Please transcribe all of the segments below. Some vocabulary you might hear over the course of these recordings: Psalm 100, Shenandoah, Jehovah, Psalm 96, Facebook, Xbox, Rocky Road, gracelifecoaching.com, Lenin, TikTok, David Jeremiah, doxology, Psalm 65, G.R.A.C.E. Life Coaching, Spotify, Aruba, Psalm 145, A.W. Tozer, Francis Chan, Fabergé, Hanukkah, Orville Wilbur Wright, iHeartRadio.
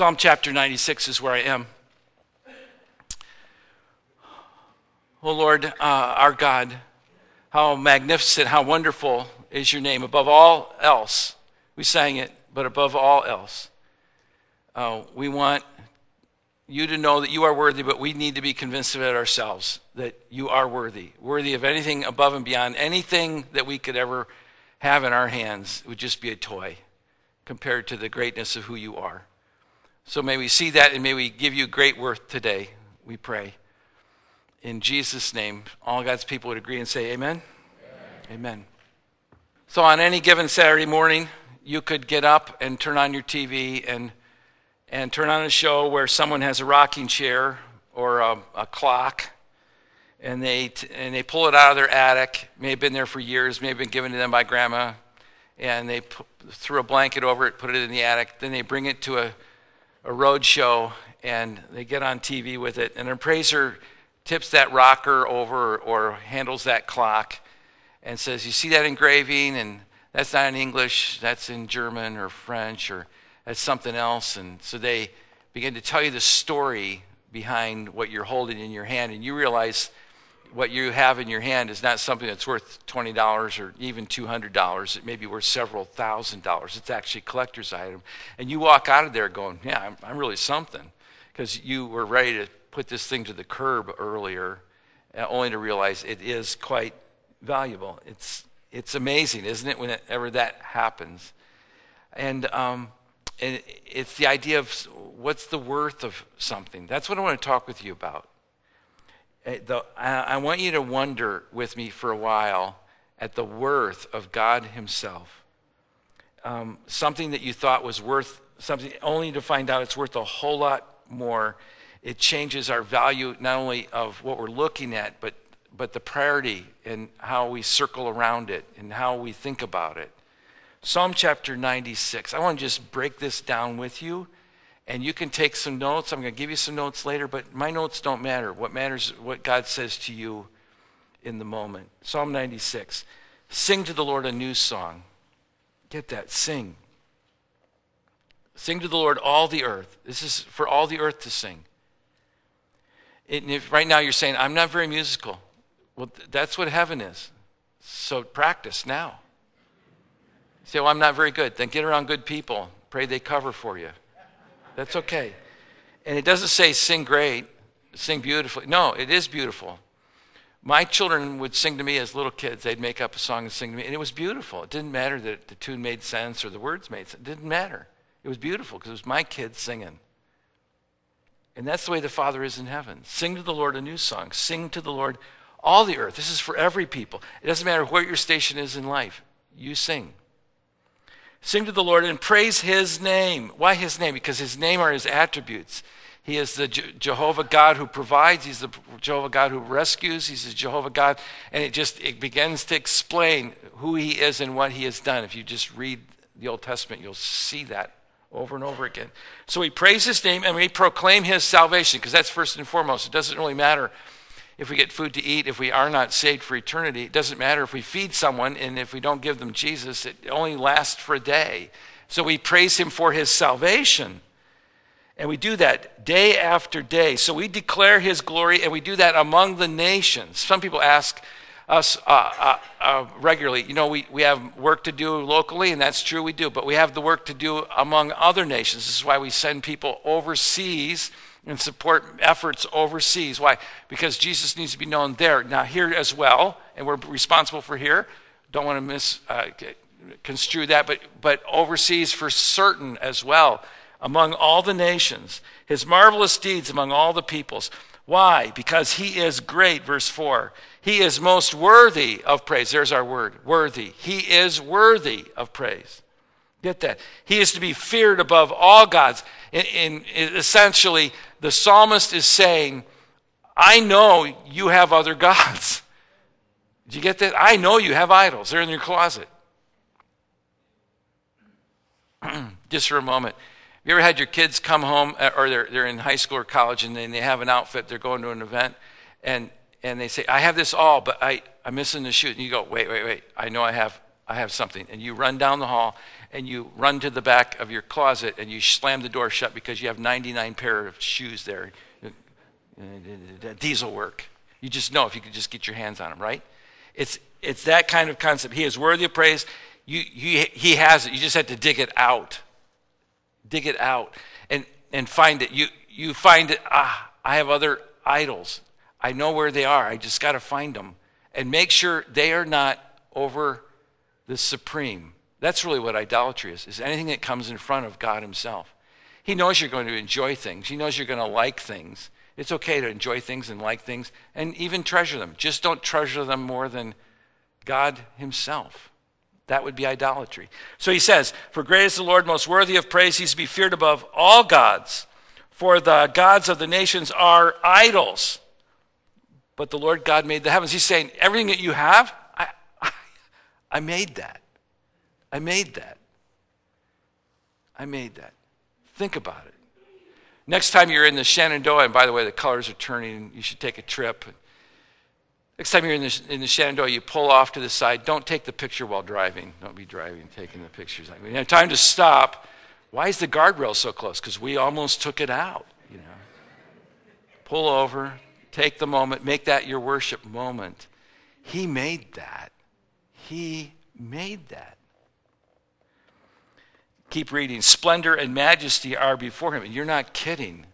Psalm chapter 96 is where I am. Oh Lord, our God, how magnificent, how wonderful is your name. Above all else, we sang it, but above all else, we want you to know that you are worthy, but we need to be convinced of it ourselves, that you are worthy, worthy of anything above and beyond. Anything that we could ever have in our hands would just be a toy compared to the greatness of who you are. So may we see that, and may we give you great worth today, we pray. In Jesus' name, all God's people would agree and say amen? Amen. Amen. So on any given Saturday morning, you could get up and turn on your TV and turn on a show where someone has a rocking chair or a clock, and they pull it out of their attic. May have been there for years, may have been given to them by grandma, and they threw a blanket over it, put it in the attic. Then they bring it to a road show, and they get on TV with it, and an appraiser tips that rocker over or handles that clock and says, you see that engraving, and that's not in English, that's in German or French, or that's something else. And so they begin to tell you the story behind what you're holding in your hand, and you realize what you have in your hand is not something that's worth $20 or even $200. It may be worth several thousand dollars. It's actually a collector's item. And you walk out of there going, yeah, I'm really something, because you were ready to put this thing to the curb earlier, only to realize it is quite valuable. It's amazing, isn't it, whenever that happens? And it's the idea of what's the worth of something. That's what I want to talk with you about. I want you to wonder with me for a while at the worth of God himself. Something that you thought was worth something, only to find out it's worth a whole lot more. It changes our value not only of what we're looking at, but the priority and how we circle around it and how we think about it. Psalm chapter 96. I want to just break this down with you, and you can take some notes. I'm going to give you some notes later, but my notes don't matter. What matters is what God says to you in the moment. Psalm 96. Sing to the Lord a new song. Get that, sing. Sing to the Lord, all the earth. This is for all the earth to sing. And if right now you're saying, I'm not very musical. Well, that's what heaven is. So practice now. You say, well, I'm not very good. Then get around good people. Pray they cover for you. That's okay. And it doesn't say sing great, sing beautifully. No, it is beautiful. My children would sing to me as little kids. They'd make up a song and sing to me. And it was beautiful. It didn't matter that the tune made sense or the words made sense. It didn't matter. It was beautiful because it was my kids singing. And that's the way the Father is in heaven. Sing to the Lord a new song. Sing to the Lord all the earth. This is for every people. It doesn't matter where your station is in life. You sing. Sing to the Lord and praise his name. Why his name? Because his name are his attributes. He is the Jehovah God who provides. He's the Jehovah God who rescues. He's the Jehovah God. And it begins to explain who he is and what he has done. If you just read the Old Testament, you'll see that over and over again. So we praise his name and we proclaim his salvation, because that's first and foremost. It doesn't really matter if we get food to eat, if we are not saved for eternity. It doesn't matter if we feed someone, and if we don't give them Jesus, it only lasts for a day. So we praise him for his salvation. And we do that day after day. So we declare his glory, and we do that among the nations. Some people ask us regularly, you know, we have work to do locally, and that's true, we do, but we have the work to do among other nations. This is why we send people overseas and support efforts overseas. Why? Because Jesus needs to be known there, now here as well, and we're responsible for here. Don't want to misconstrue that, but overseas for certain as well, among all the nations, his marvelous deeds among all the peoples. Why? Because he is great, verse 4. He is most worthy of praise. There's our word, worthy. He is worthy of praise. Get that. He is to be feared above all gods. Essentially, the psalmist is saying, I know you have other gods. Did you get that? I know you have idols. They're in your closet. Just for a moment. Have you ever had your kids come home, or they're in high school or college, and then they have an outfit, they're going to an event, and they say, I have this all, but I'm missing the shoe. And you go, wait, I know I have I have something. And you run down the hall and you run to the back of your closet and you slam the door shut because you have 99 pair of shoes there. These will work. You just know if you could just get your hands on them, right? It's that kind of concept. He is worthy of praise. He has it. You just have to dig it out. Dig it out and find it. You find it. I have other idols. I know where they are. I just got to find them and make sure they are not over the supreme. That's really what idolatry is anything that comes in front of God himself. He knows you're going to enjoy things. He knows you're going to like things. It's okay to enjoy things and like things and even treasure them. Just don't treasure them more than God himself. That would be idolatry. So he says, for great is the Lord, most worthy of praise. He's to be feared above all gods. For the gods of the nations are idols. But the Lord God made the heavens. He's saying, everything that you have, I made that. I made that. I made that. Think about it. Next time you're in the Shenandoah, and by the way, the colors are turning, you should take a trip. Next time you're in the Shenandoah, you pull off to the side. Don't take the picture while driving. Don't be driving and taking the pictures. We didn't have time to stop. Why is the guardrail so close? Because we almost took it out. You know, pull over, take the moment, make that your worship moment. He made that. He made that. Keep reading. Splendor and majesty are before him. And you're not kidding.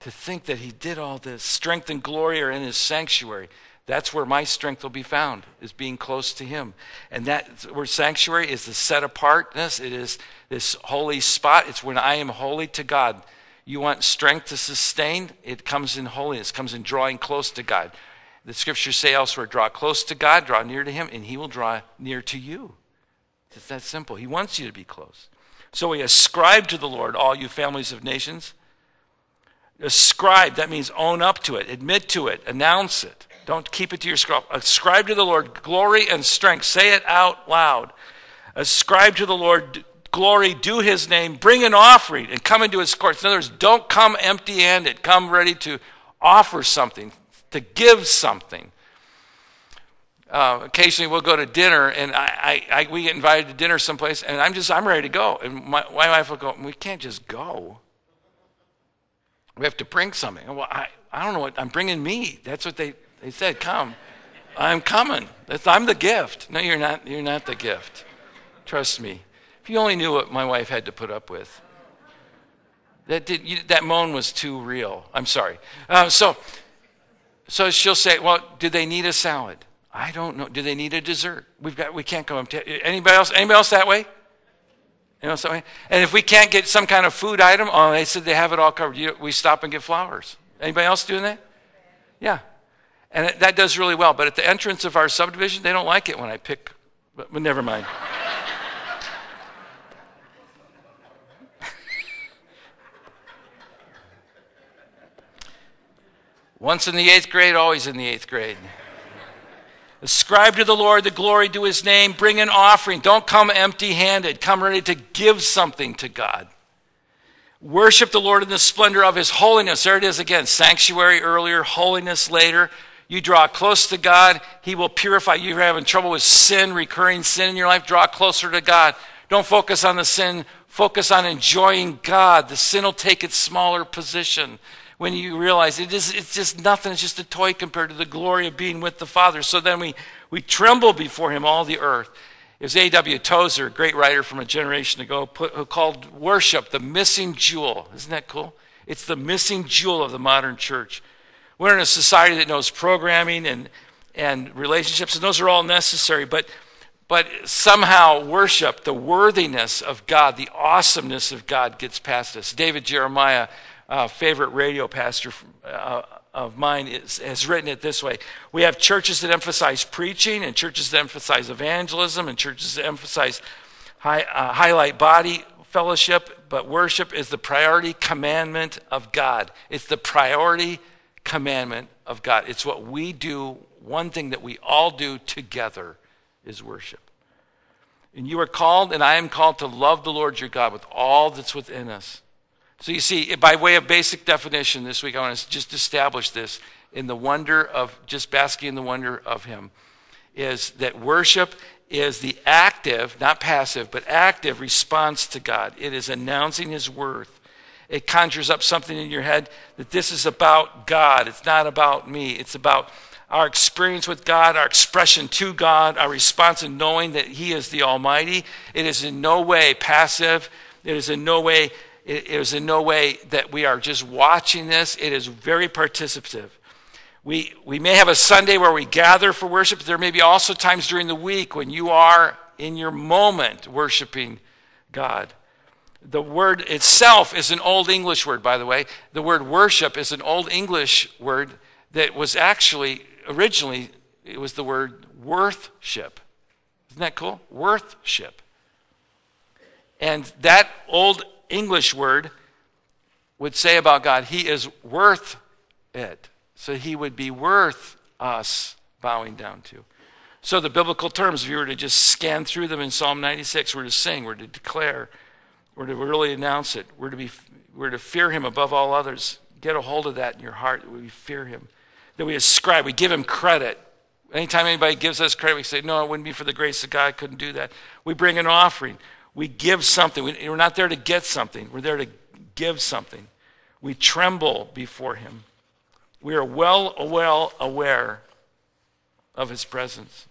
To think that he did all this. Strength and glory are in his sanctuary. That's where my strength will be found, is being close to him. And that word sanctuary is the set apartness. It is this holy spot. It's when I am holy to God. You want strength to sustain? It comes in holiness. It comes in drawing close to God. The scriptures say elsewhere, draw close to God, draw near to him, and he will draw near to you. It's that simple. He wants you to be close. So we ascribe to the Lord, all you families of nations. Ascribe, that means own up to it, admit to it, announce it. Don't keep it to yourself. Ascribe to the Lord glory and strength. Say it out loud. Ascribe to the Lord glory, do his name, bring an offering, and come into his courts. In other words, don't come empty-handed. Come ready to offer something, to give something. Occasionally we'll go to dinner, and we get invited to dinner someplace, and I'm ready to go. And my wife will go, we can't just go. We have to bring something. Well, I don't know what, I'm bringing meat. That's what they said, come. I'm coming. I'm the gift. No, you're not the gift. Trust me. If you only knew what my wife had to put up with. That moan was too real. I'm sorry. So she'll say, well, do they need a salad? I don't know. Do they need a dessert? We can't go empty. Anybody else that way? You know, something. And if we can't get some kind of food item, oh, they said they have it all covered. We stop and get flowers. Anybody else doing that? Yeah. And that does really well. But at the entrance of our subdivision, they don't like it when I pick. But never mind. Once in the 8th grade, always in the 8th grade. Ascribe to the Lord the glory, do his name, bring an offering. Don't come empty-handed. Come ready to give something to God. Worship the Lord in the splendor of his holiness. There it is again, sanctuary earlier, holiness later. You draw close to God, he will purify you. If you're having trouble with sin, recurring sin in your life, draw closer to God. Don't focus on the sin, focus on enjoying God. The sin will take its smaller position. When you realize it's just nothing, it's just a toy compared to the glory of being with the Father. So then we tremble before him, all the earth. It was A.W. Tozer, a great writer from a generation ago, who called worship the missing jewel. Isn't that cool? It's the missing jewel of the modern church. We're in a society that knows programming and relationships, and those are all necessary, but somehow worship, the worthiness of God, the awesomeness of God gets past us. David Jeremiah, favorite radio pastor of mine, has written it this way. We have churches that emphasize preaching and churches that emphasize evangelism and churches that emphasize highlight body fellowship, but worship is the priority commandment of God. It's the priority commandment of God. It's what we do. One thing that we all do together is worship. And you are called, and I am called to love the Lord your God with all that's within us. So you see, by way of basic definition this week, I want to just establish this in the wonder of, just basking in the wonder of him, is that worship is the active, not passive, but active response to God. It is announcing his worth. It conjures up something in your head that this is about God. It's not about me. It's about our experience with God, our expression to God, our response in knowing that he is the Almighty. It is in no way passive. It is in no way that we are just watching this. It is very participative. We may have a Sunday where we gather for worship. There may be also times during the week when you are in your moment worshiping God. The word itself is an Old English word, by the way. The word worship is an Old English word that was actually, originally, it was the word worthship. Isn't that cool? Worthship. And that Old English word would say about God, he is worth it. So he would be worth us bowing down to. So the biblical terms, if you were to just scan through them in Psalm 96, we're to sing, we're to declare, we're to really announce it, we're to fear him above all others. Get a hold of that in your heart, that we fear him, that we ascribe, we give him credit. Anytime anybody gives us credit, we say, no, it wouldn't be for the grace of God, I couldn't do that. We bring an offering. We give something. We're not there to get something. We're there to give something. We tremble before him. We are well aware of his presence.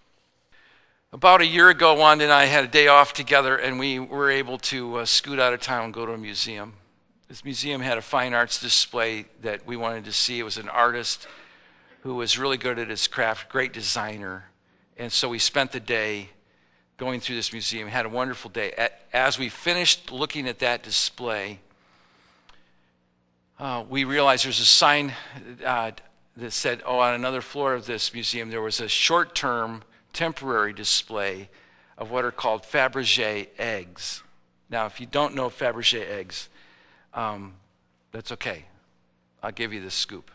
About a year ago, Wanda and I had a day off together, and we were able to scoot out of town and go to a museum. This museum had a fine arts display that we wanted to see. It was an artist who was really good at his craft, great designer. And so we spent the day going through this museum, had a wonderful day. As we finished looking at that display, we realized there's a sign that said, on another floor of this museum, there was a short-term temporary display of what are called Fabergé eggs. Now, if you don't know Fabergé eggs, that's okay. I'll give you the scoop.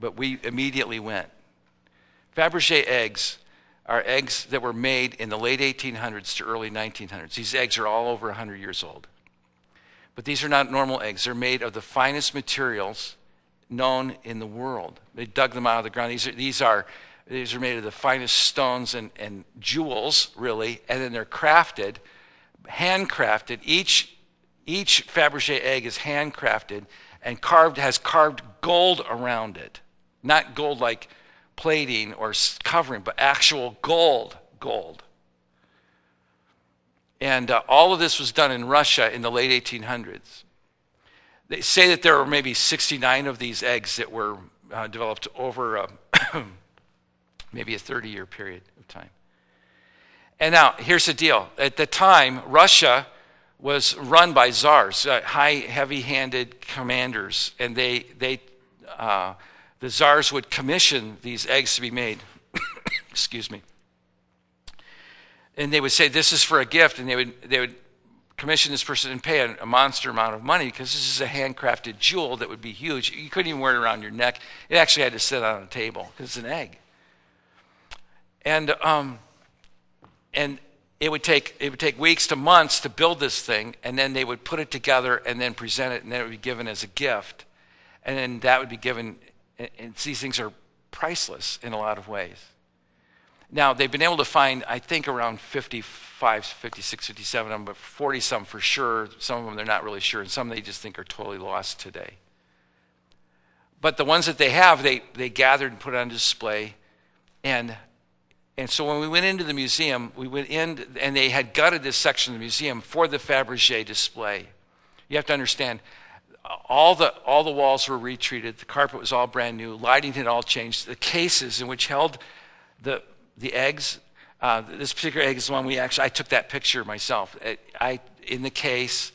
But we immediately went. Fabergé eggs are eggs that were made in the late 1800s to early 1900s. These eggs are all over 100 years old. But these are not normal eggs. They're made of the finest materials known in the world. They dug them out of the ground. These are made of the finest stones and jewels, really, and then they're crafted, handcrafted. Each Fabergé egg is handcrafted and has carved gold around it. Not gold like plating or covering, but actual gold. And all of this was done in Russia in the late 1800s. They say that there were maybe 69 of these eggs that were developed over maybe a 30-year period of time. And now, here's the deal. At the time, Russia was run by czars, high, heavy-handed commanders, and the czars would commission these eggs to be made. Excuse me. And they would say, this is for a gift, and they would commission this person and pay a monster amount of money because this is a handcrafted jewel that would be huge. You couldn't even wear it around your neck. It actually had to sit on a table because it's an egg. And it would take weeks to months to build this thing, and then they would put it together and then present it, and then it would be given as a gift. And then that would be given. And these things are priceless in a lot of ways. Now, they've been able to find, I think, around 55, 56, 57 of them, but 40-some for sure. Some of them they're not really sure, and some they just think are totally lost today. But the ones that they have, they gathered and put on display. And so when we went into the museum, we went in, and they had gutted this section of the museum for the Fabergé display. You have to understand, all the walls were retreated. The carpet was all brand new. Lighting had all changed. The cases in which held the eggs, this particular egg is the one I took that picture myself. In the case,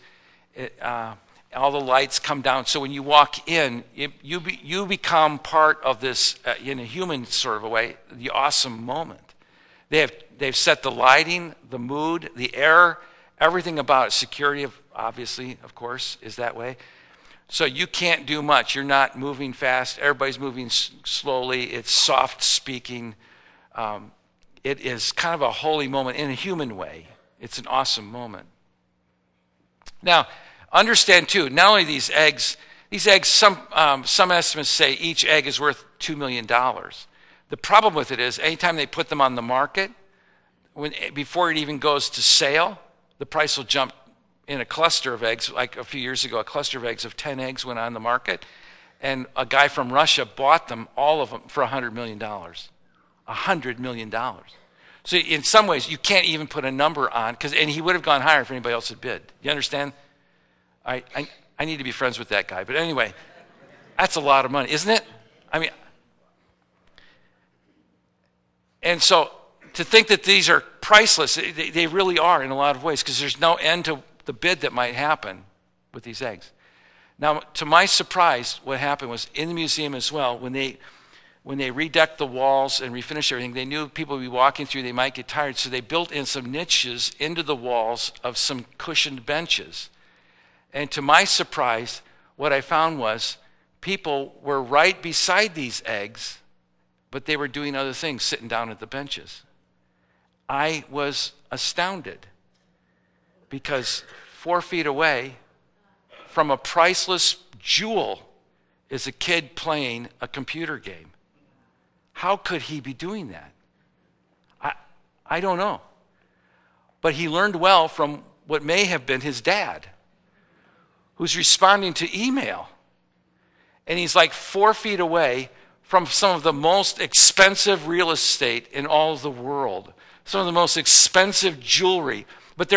all the lights come down. So when you walk in, you become part of this, in a human sort of a way, the awesome moment. They've set the lighting, the mood, the air, everything about it. Security, obviously, of course, is that way. So you can't do much. You're not moving fast. Everybody's moving slowly. It's soft speaking. It is kind of a holy moment in a human way. It's an awesome moment. Now, understand too, not only these eggs, some estimates say each egg is worth $2 million. The problem with it is anytime they put them on the market, before it even goes to sale, the price will jump in a cluster of eggs. Like a few years ago, a cluster of eggs of 10 eggs went on the market, and a guy from Russia bought them, all of them, for $100 million. $100 million. So in some ways, you can't even put a number on, and he would have gone higher if anybody else had bid. You understand? I need to be friends with that guy. But anyway, that's a lot of money, isn't it? I mean, and so to think that these are priceless, they really are in a lot of ways, because there's no end to the bid that might happen with these eggs. Now, to my surprise, what happened was in the museum as well, when they redecked the walls and refinished everything, they knew people would be walking through, they might get tired, so they built in some niches into the walls of some cushioned benches. And to my surprise, what I found was people were right beside these eggs, but they were doing other things, sitting down at the benches. I was astounded, because 4 feet away from a priceless jewel is a kid playing a computer game. How could he be doing that? I don't know. But he learned well from what may have been his dad, who's responding to email. And he's like 4 feet away from some of the most expensive real estate in all of the world, some of the most expensive jewelry. But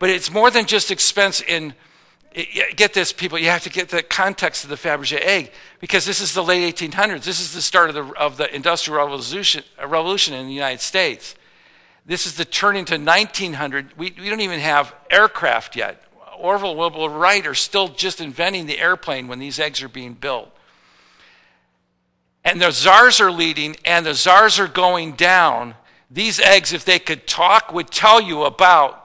it's more than just expense in, get this, people, you have to get the context of the Fabergé egg, because this is the late 1800s. This is the start of the Industrial Revolution in the United States. This is the turn into 1900. We don't even have aircraft yet. Orville Wilbur Wright are still just inventing the airplane when these eggs are being built. And the czars are leading, and the czars are going down. These eggs, if they could talk, would tell you about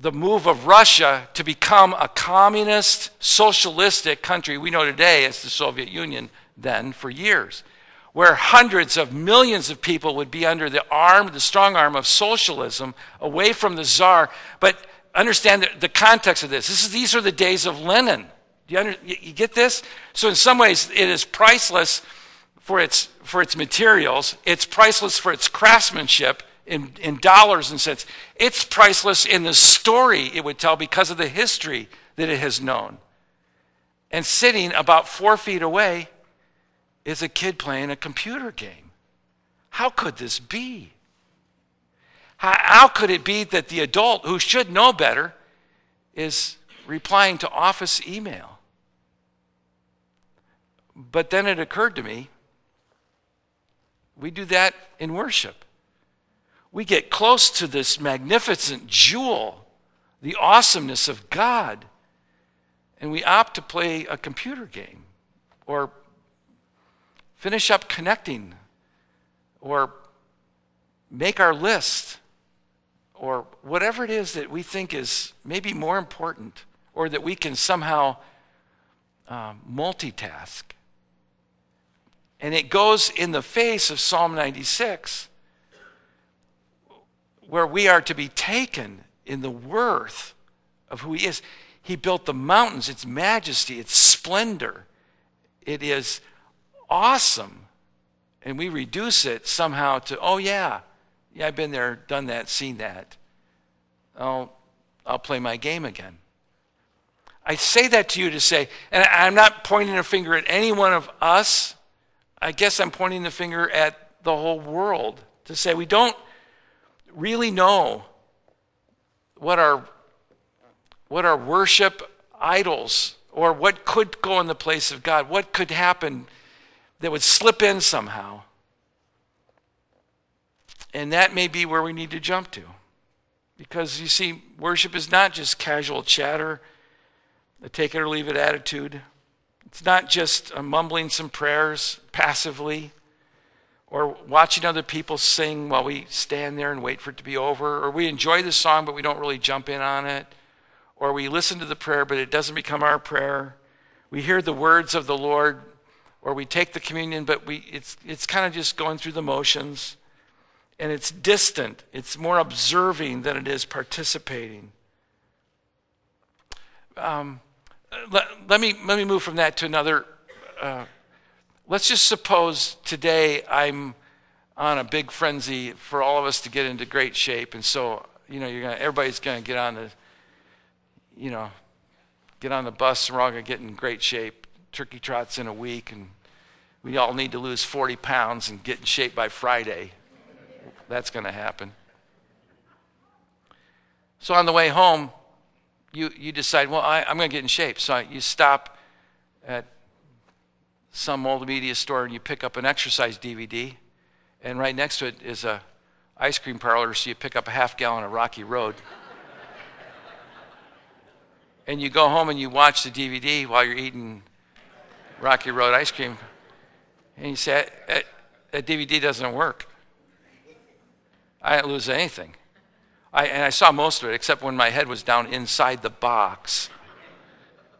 the move of Russia to become a communist, socialistic country. We know today it's the Soviet Union then for years, where hundreds of millions of people would be under the strong arm of socialism, away from the czar. But understand the context of this. These are the days of Lenin. You get this? So in some ways, it is priceless for its materials. It's priceless for its craftsmanship in dollars and cents. It's priceless in the story it would tell because of the history that it has known. And sitting about 4 feet away is a kid playing a computer game. How could this be? How could it be that the adult who should know better is replying to office email? But then it occurred to me, we do that in worship. We get close to this magnificent jewel, the awesomeness of God, and we opt to play a computer game or finish up connecting or make our list, or whatever it is that we think is maybe more important, or that we can somehow multitask. And it goes in the face of Psalm 96, where we are to be taken in the worth of who he is. He built the mountains, its majesty, its splendor. It is awesome. And we reduce it somehow to, oh yeah, I've been there, done that, seen that. I'll play my game again. I say that to you to say, and I'm not pointing a finger at any one of us. I guess I'm pointing the finger at the whole world to say we don't really know what our worship idols, or what could go in the place of God, what could happen that would slip in somehow. And that may be where we need to jump to. Because, you see, worship is not just casual chatter, a take-it-or-leave-it attitude. It's not just mumbling some prayers passively, or watching other people sing while we stand there and wait for it to be over, or we enjoy the song but we don't really jump in on it, or we listen to the prayer but it doesn't become our prayer. We hear the words of the Lord, or we take the communion, but it's kind of just going through the motions. And it's distant. It's more observing than it is participating. Let me move from that to another. Let's just suppose today I'm on a big frenzy for all of us to get into great shape. And so, you know, everybody's going to get on the, you know, get on the bus, and we're all going to get in great shape. Turkey trots in a week, and we all need to lose 40 pounds and get in shape by Friday. That's going to happen. So on the way home, you decide, well, I'm going to get in shape. So you stop at some old media store and you pick up an exercise DVD, and right next to it is a ice cream parlor, so you pick up a half-gallon of Rocky Road. And you go home and you watch the DVD while you're eating Rocky Road ice cream, and you say, that DVD doesn't work. I didn't lose anything. I saw most of it, except when my head was down inside the box.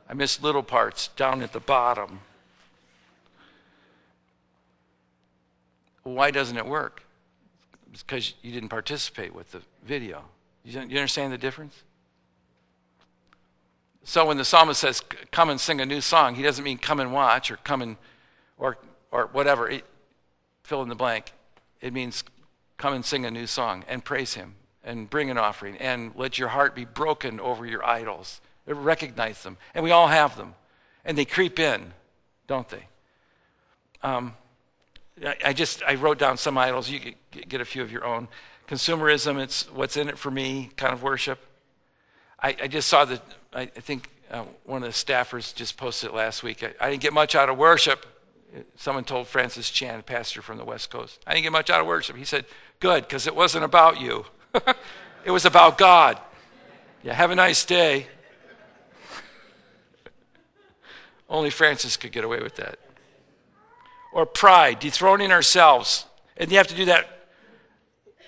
I missed little parts down at the bottom. Why doesn't it work? It's because you didn't participate with the video. You understand the difference? So when the psalmist says, come and sing a new song, he doesn't mean come and watch or come and, or whatever, fill in the blank. It means come and sing a new song and praise him and bring an offering and let your heart be broken over your idols. Recognize them. And we all have them. And they creep in, don't they? I wrote down some idols. You could get a few of your own. Consumerism, it's what's in it for me kind of worship. I just saw that, I think one of the staffers just posted it last week. I didn't get much out of worship. Someone told Francis Chan, a pastor from the West Coast, I didn't get much out of worship. He said, good, because it wasn't about you. It was about God. Yeah, have a nice day. Only Francis could get away with that. Or pride, dethroning ourselves. And you have to do that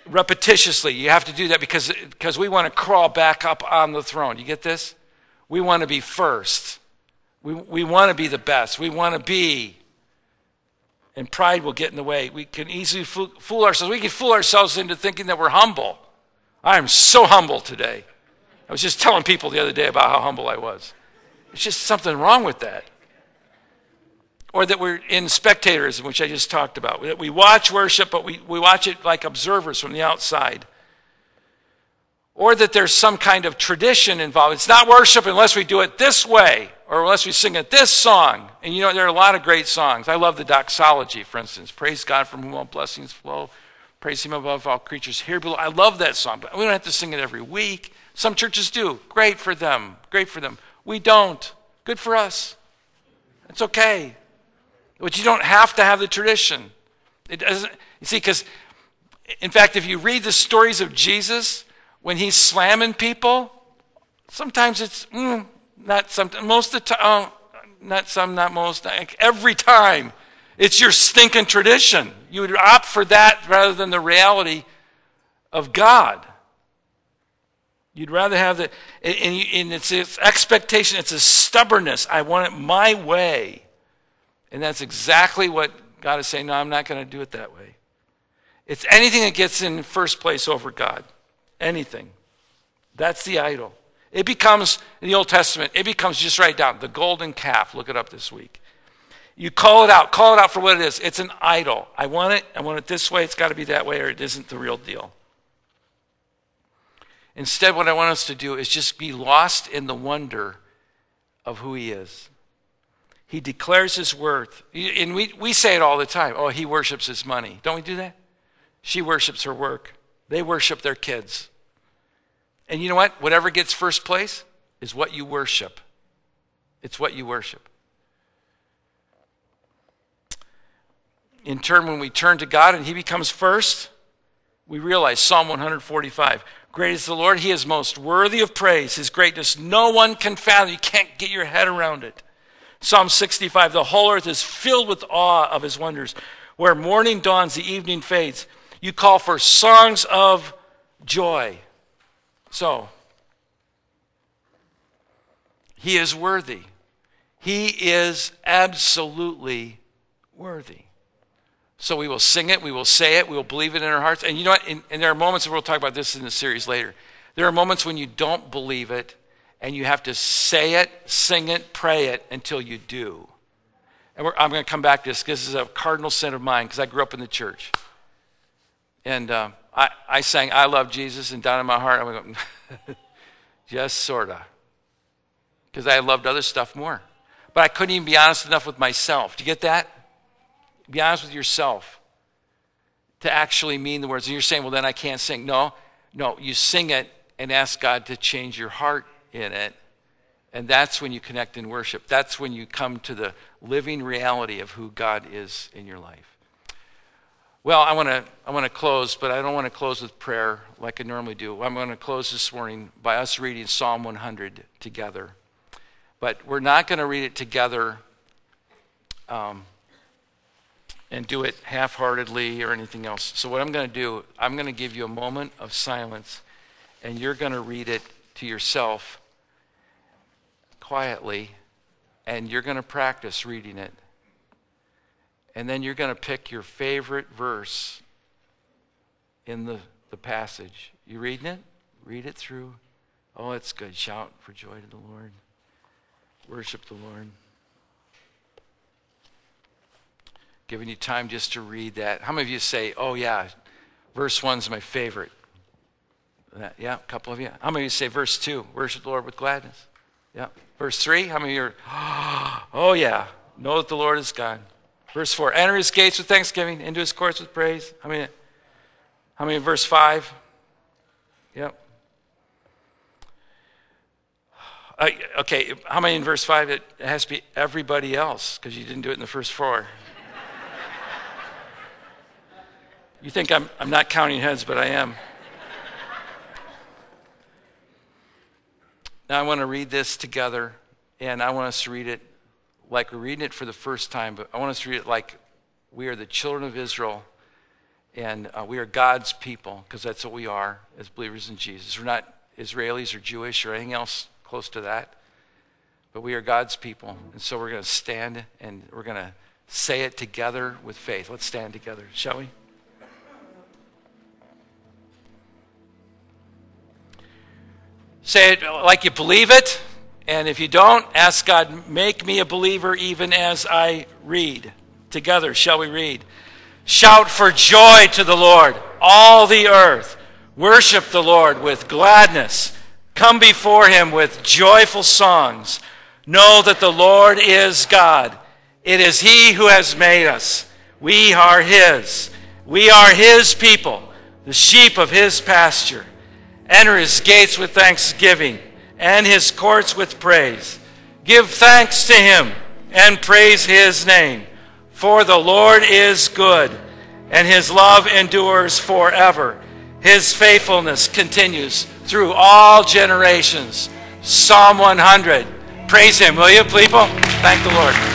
repetitiously. You have to do that because we want to crawl back up on the throne. You get this? We want to be first. We want to be the best. We want to be. And pride will get in the way. We can easily fool ourselves. We can fool ourselves into thinking that we're humble. I am so humble today. I was just telling people the other day about how humble I was. There's just something wrong with that. Or that we're in spectatorism, which I just talked about. That we watch worship, but we watch it like observers from the outside. Or that there's some kind of tradition involved. It's not worship unless we do it this way, or unless we sing at this song. And you know, there are a lot of great songs. I love the doxology, for instance. Praise God from whom all blessings flow. Praise him above all creatures here below. I love that song, but we don't have to sing it every week. Some churches do. Great for them. Great for them. We don't. Good for us. It's okay. But you don't have to have the tradition. It doesn't, you see, because in fact, if you read the stories of Jesus, when he's slamming people, sometimes it's not something. Most of the time, not some, not most. Like every time, it's your stinking tradition. You would opt for that rather than the reality of God. You'd rather have the, and it's expectation. It's a stubbornness. I want it my way. And that's exactly what God is saying. No, I'm not going to do it that way. It's anything that gets in first place over God. Anything. That's the idol. It becomes, in the Old Testament, it becomes just right down, the golden calf. Look it up this week. You call it out. Call it out for what it is. It's an idol. I want it. I want it this way. It's got to be that way, or it isn't the real deal. Instead, what I want us to do is just be lost in the wonder of who he is. He declares his worth. And we say it all the time. Oh, he worships his money. Don't we do that? She worships her work. They worship their kids. And you know what? Whatever gets first place is what you worship. It's what you worship. In turn, when we turn to God and he becomes first, we realize Psalm 145. Great is the Lord. He is most worthy of praise. His greatness no one can fathom. You can't get your head around it. Psalm 65, the whole earth is filled with awe of his wonders. Where morning dawns, the evening fades. You call for songs of joy. So, he is worthy. He is absolutely worthy. So we will sing it, we will say it, we will believe it in our hearts. And you know what? And there are moments, and we'll talk about this in the series later. There are moments when you don't believe it, and you have to say it, sing it, pray it until you do. And I'm going to come back to this. This is a cardinal sin of mine because I grew up in the church. And I sang I Love Jesus, and down in my heart I went, just sort of. Because I loved other stuff more. But I couldn't even be honest enough with myself. Do you get that? Be honest with yourself to actually mean the words. And you're saying, well, then I can't sing. No, you sing it and ask God to change your heart in it. And that's when you connect in worship. That's when you come to the living reality of who God is in your life. Well, I want to close, but I don't want to close with prayer like I normally do. I'm going to close this morning by us reading Psalm 100 together. But we're not going to read it together and do it half-heartedly or anything else. So what I'm going to do, I'm going to give you a moment of silence, and you're going to read it to yourself quietly, and you're going to practice reading it. And then you're going to pick your favorite verse in the passage. You reading it? Read it through. Oh, it's good. Shout for joy to the Lord. Worship the Lord. Giving you time just to read that. How many of you say, oh yeah, verse 1's my favorite? Yeah, a couple of you. How many of you say verse 2, worship the Lord with gladness? Yeah. Verse 3, how many of you are, oh yeah, know that the Lord is God. Verse 4, enter his gates with thanksgiving, into his courts with praise. How many verse 5? Yep. Okay, how many in verse 5? It has to be everybody else, because you didn't do it in the first 4. You think I'm not counting heads, but I am. Now I want to read this together, and I want us to read it like we're reading it for the first time, but I want us to read it like we are the children of Israel, and we are God's people, because that's what we are as believers in Jesus. We're not Israelis or Jewish or anything else close to that, but we are God's people, and so we're going to stand, and we're going to say it together with faith. Let's stand together, shall we? Say it like you believe it, and if you don't, ask God, make me a believer even as I read. Together, shall we read? Shout for joy to the Lord, all the earth. Worship the Lord with gladness. Come before him with joyful songs. Know that the Lord is God. It is he who has made us. We are his. We are his people, the sheep of his pasture. Enter his gates with thanksgiving and his courts with praise. Give thanks to him and praise his name. For the Lord is good, and his love endures forever. His faithfulness continues through all generations. Psalm 100. Praise him, will you, people? Thank the Lord.